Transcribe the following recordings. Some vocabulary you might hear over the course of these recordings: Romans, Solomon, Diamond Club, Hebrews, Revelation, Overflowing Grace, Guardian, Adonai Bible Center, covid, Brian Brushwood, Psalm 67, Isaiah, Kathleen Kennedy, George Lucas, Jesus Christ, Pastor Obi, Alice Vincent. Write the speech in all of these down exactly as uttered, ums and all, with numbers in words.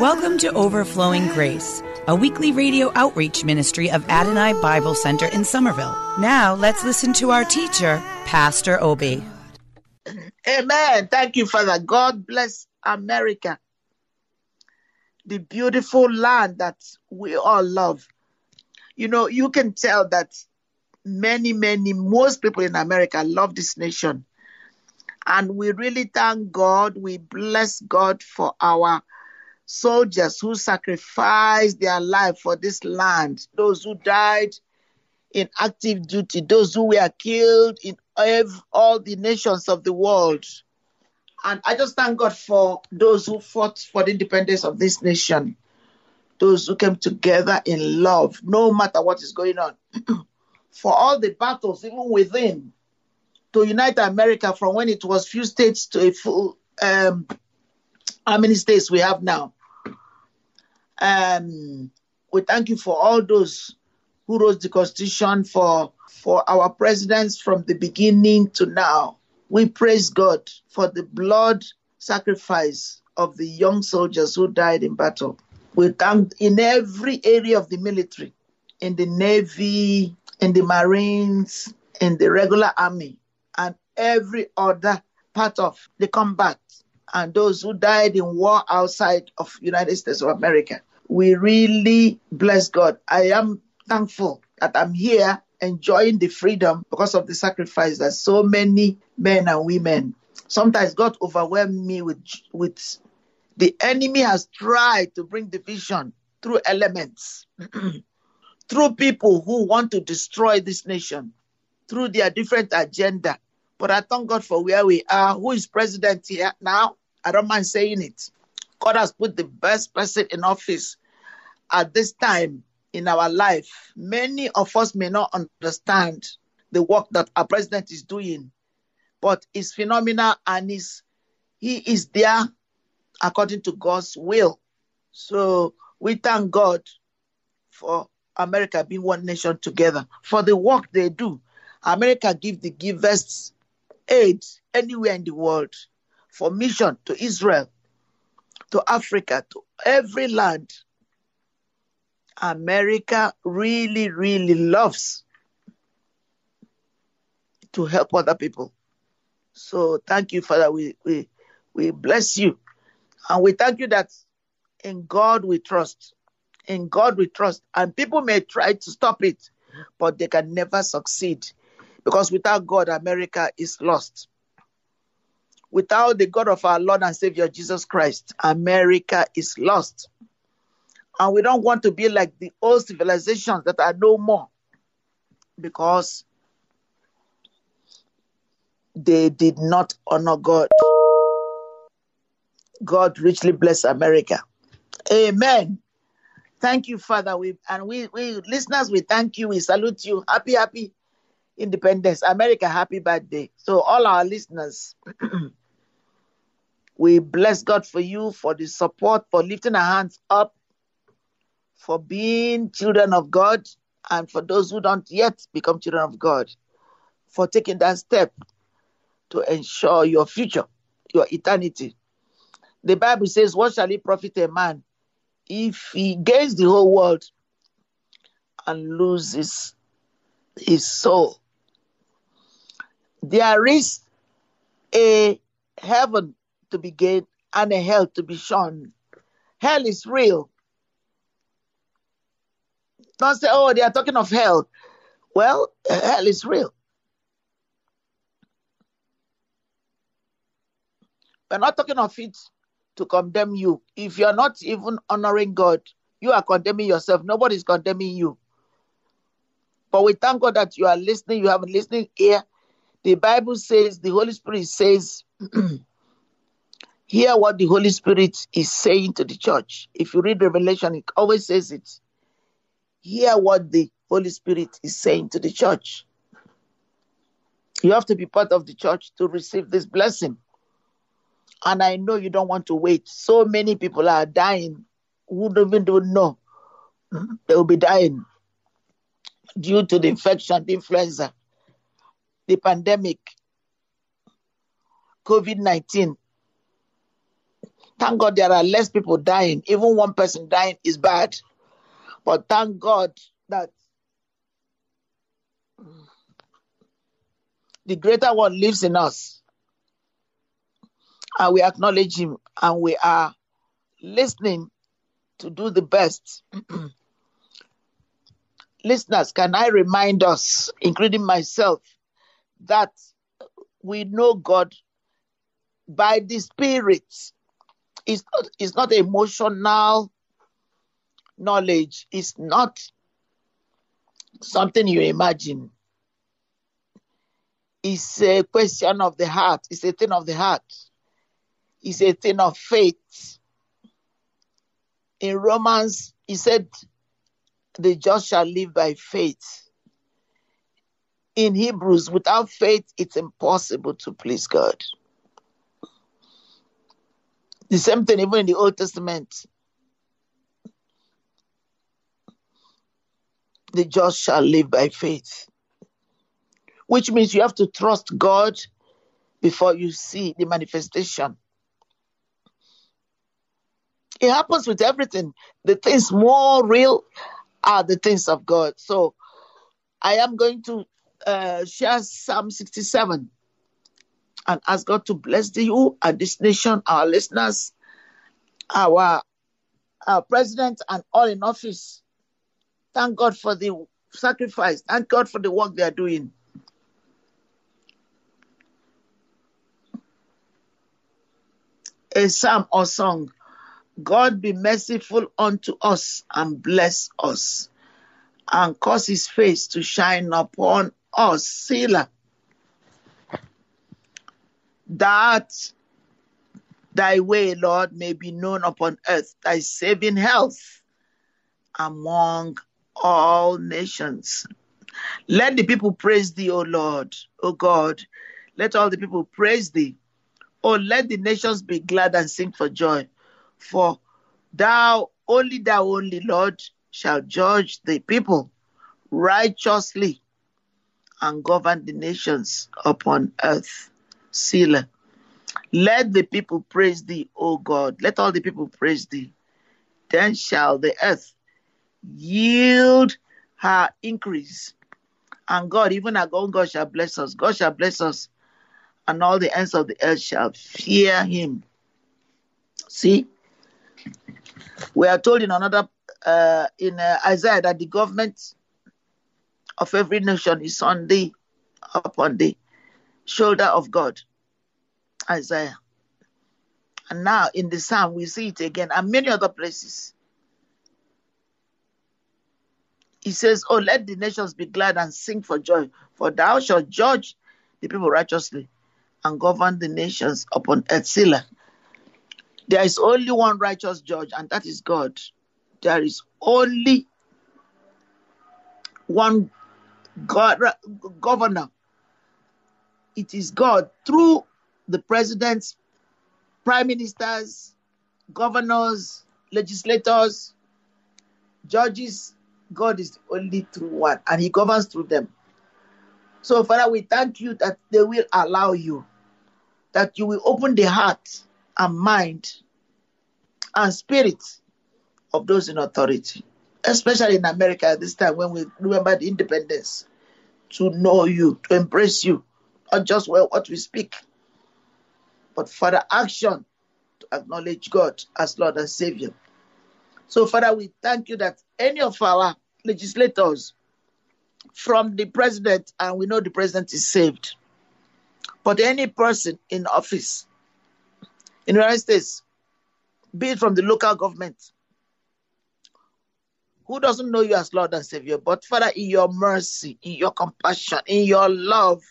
Welcome to Overflowing Grace, a weekly radio outreach ministry of Adonai Bible Center in Somerville. Now, let's listen to our teacher, Pastor Obi. Amen. Thank you, Father. God bless America, the beautiful land that we all love. You know, you can tell that many, many, most people in America love this nation. And we really thank God. We bless God for our soldiers who sacrificed their life for this land, those who died in active duty, those who were killed in all the nations of the world. And I just thank God for those who fought for the independence of this nation, those who came together in love, no matter what is going on, for all the battles, even within, to unite America from when it was few states to a full, um, how many states we have now. Um, we thank you for all those who wrote the Constitution, for, for our presidents from the beginning to now. We praise God for the blood sacrifice of the young soldiers who died in battle. We thank in every area of the military, in the Navy, in the Marines, in the regular army, and every other part of the combat, and those who died in war outside of United States of America. We really bless God. I am thankful that I'm here enjoying the freedom because of the sacrifice that so many men and women. Sometimes God overwhelmed me with, with the enemy has tried to bring division through elements, through people who want to destroy this nation, through their different agenda. But I thank God for where we are. Who is president here now? I don't mind saying it. God has put the best person in office at this time in our life. Many of us may not understand the work that our president is doing, but it's phenomenal, and it's, he is there according to God's will. So we thank God for America being one nation together, for the work they do. America gives the givest aid anywhere in the world, for mission to Israel, to Africa, to every land. America really, really loves to help other people. So thank you, Father. We, we, we bless you. And we thank you that in God we trust. In God we trust. And people may try to stop it, but they can never succeed. Because without God, America is lost. Without the God of our Lord and Savior, Jesus Christ, America is lost. And we don't want to be like the old civilizations that are no more, because they did not honor God. God richly bless America. Amen. Thank you, Father. We, and we, we listeners, we thank you. We salute you. Happy, happy Independence. America, happy birthday. So all our listeners, we bless God for you, for the support, for lifting our hands up, for being children of God, and for those who don't yet become children of God, for taking that step to ensure your future, your eternity. The Bible says, what shall it profit a man if he gains the whole world and loses his soul? There is a heaven to be gained and a hell to be shone. Hell is real. Don't say, oh, they are talking of hell. Well, hell is real. We're not talking of it to condemn you. If you're not even honoring God, you are condemning yourself. Nobody's condemning you. But we thank God that you are listening. You have a listening ear. The Bible says, the Holy Spirit says, hear what the Holy Spirit is saying to the church. If you read Revelation, it always says it. Hear what the Holy Spirit is saying to the church. You have to be part of the church to receive this blessing. And I know you don't want to wait. So many people are dying who don't even know they will be dying due to the infection, the influenza, the pandemic, covid nineteen. Thank God there are less people dying. Even one person dying is bad. But thank God that the greater one lives in us. And we acknowledge him. And we are listening to do the best. Listeners, can I remind us, including myself, that we know God by the Spirit. It's not, it's not emotional knowledge. It's not something you imagine. It's a question of the heart. It's a thing of the heart. It's a thing of faith. In Romans, he said, the just shall live by faith. In Hebrews, without faith, it's impossible to please God. The same thing even in the Old Testament. The just shall live by faith. Which means you have to trust God before you see the manifestation. It happens with everything. The things more real are the things of God. So I am going to uh, share Psalm sixty-seven. And ask God to bless you and this nation, our listeners, our, our president, and all in office. Thank God for the sacrifice. Thank God for the work they are doing. A psalm or song. God be merciful unto us and bless us and cause his face to shine upon us. Selah. That thy way, Lord, may be known upon earth, thy saving health among all nations. Let the people praise thee, O Lord, O God. Let all the people praise thee. Oh, let the nations be glad and sing for joy. For thou, only thou, only, Lord, shall judge the people righteously and govern the nations upon earth. Selah. Let the people praise thee, O God. Let all the people praise thee. Then shall the earth yield her increase. And God, even our God, God shall bless us. God shall bless us. And all the ends of the earth shall fear him. See? We are told in another, uh, in uh, Isaiah that the government of every nation is on thee, upon thee. Shoulder of God, Isaiah. And now in the Psalm, we see it again and many other places. He says, oh, let the nations be glad and sing for joy, for thou shalt judge the people righteously and govern the nations upon earth. Selah. There is only one righteous judge, and that is God. There is only one God, governor. It is God through the presidents, prime ministers, governors, legislators, judges. God is the only true one, and he governs through them. So, Father, we thank you that they will allow you, that you will open the heart and mind and spirit of those in authority, especially in America at this time when we remember the independence, to know you, to embrace you. Not just well what we speak, but Father, action to acknowledge God as Lord and Savior. So, Father, we thank you that any of our legislators, from the president, and we know the president is saved, but any person in office in the United States be it from the local government, who doesn't know you as Lord and Savior, but Father, in your mercy, in your compassion, in your love,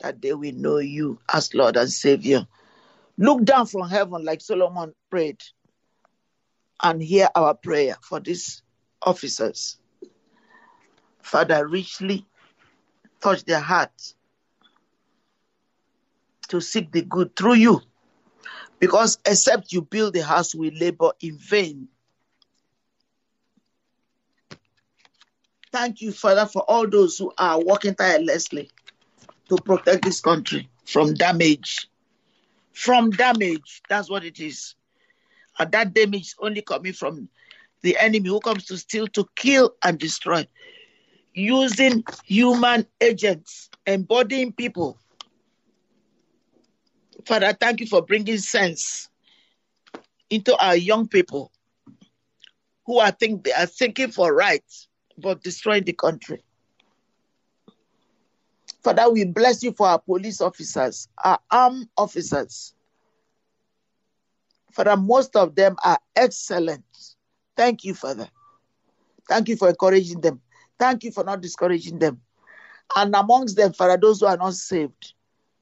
that they will know you as Lord and Savior. Look down from heaven like Solomon prayed and hear our prayer for these officers. Father, richly touch their hearts to seek the good through you. Because except you build the house, we labor in vain. Thank you, Father, for all those who are working tirelessly to protect this country from damage. From damage, that's what it is. And that damage is only coming from the enemy who comes to steal, to kill, and destroy. Using human agents, embodying people. Father, thank you for bringing sense into our young people who are think they are thinking for rights, but destroying the country. Father, we bless you for our police officers, our armed officers. Father, most of them are excellent. Thank you, Father. Thank you for encouraging them. Thank you for not discouraging them. And amongst them, Father, those who are not saved,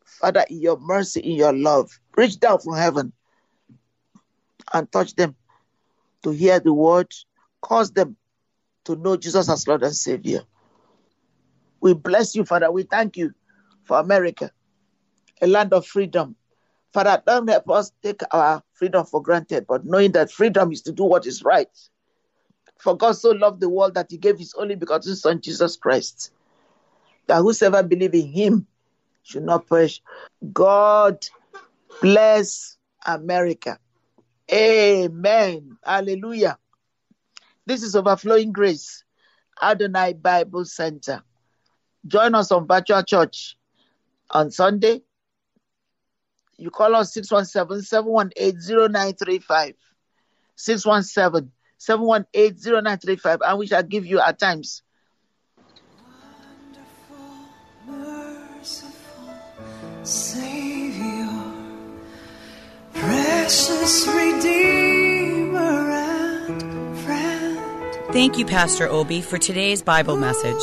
Father, in your mercy, in your love, reach down from heaven and touch them to hear the word, cause them to know Jesus as Lord and Savior. We bless you, Father. We thank you for America, a land of freedom. Father, don't help us take our freedom for granted, but knowing that freedom is to do what is right. For God so loved the world that he gave his only begotten Son, Jesus Christ, that whosoever believes in him should not perish. God bless America. Amen. Hallelujah. This is Overflowing Grace, Adonai Bible Center. Join us on Virtual Church on Sunday. You call us six one seven, seven one eight, zero nine three five. six one seven, seven one eight, zero nine three five. And we shall give you our times. Savior, precious Redeemer and friend. Thank you, Pastor Obi, for today's Bible message.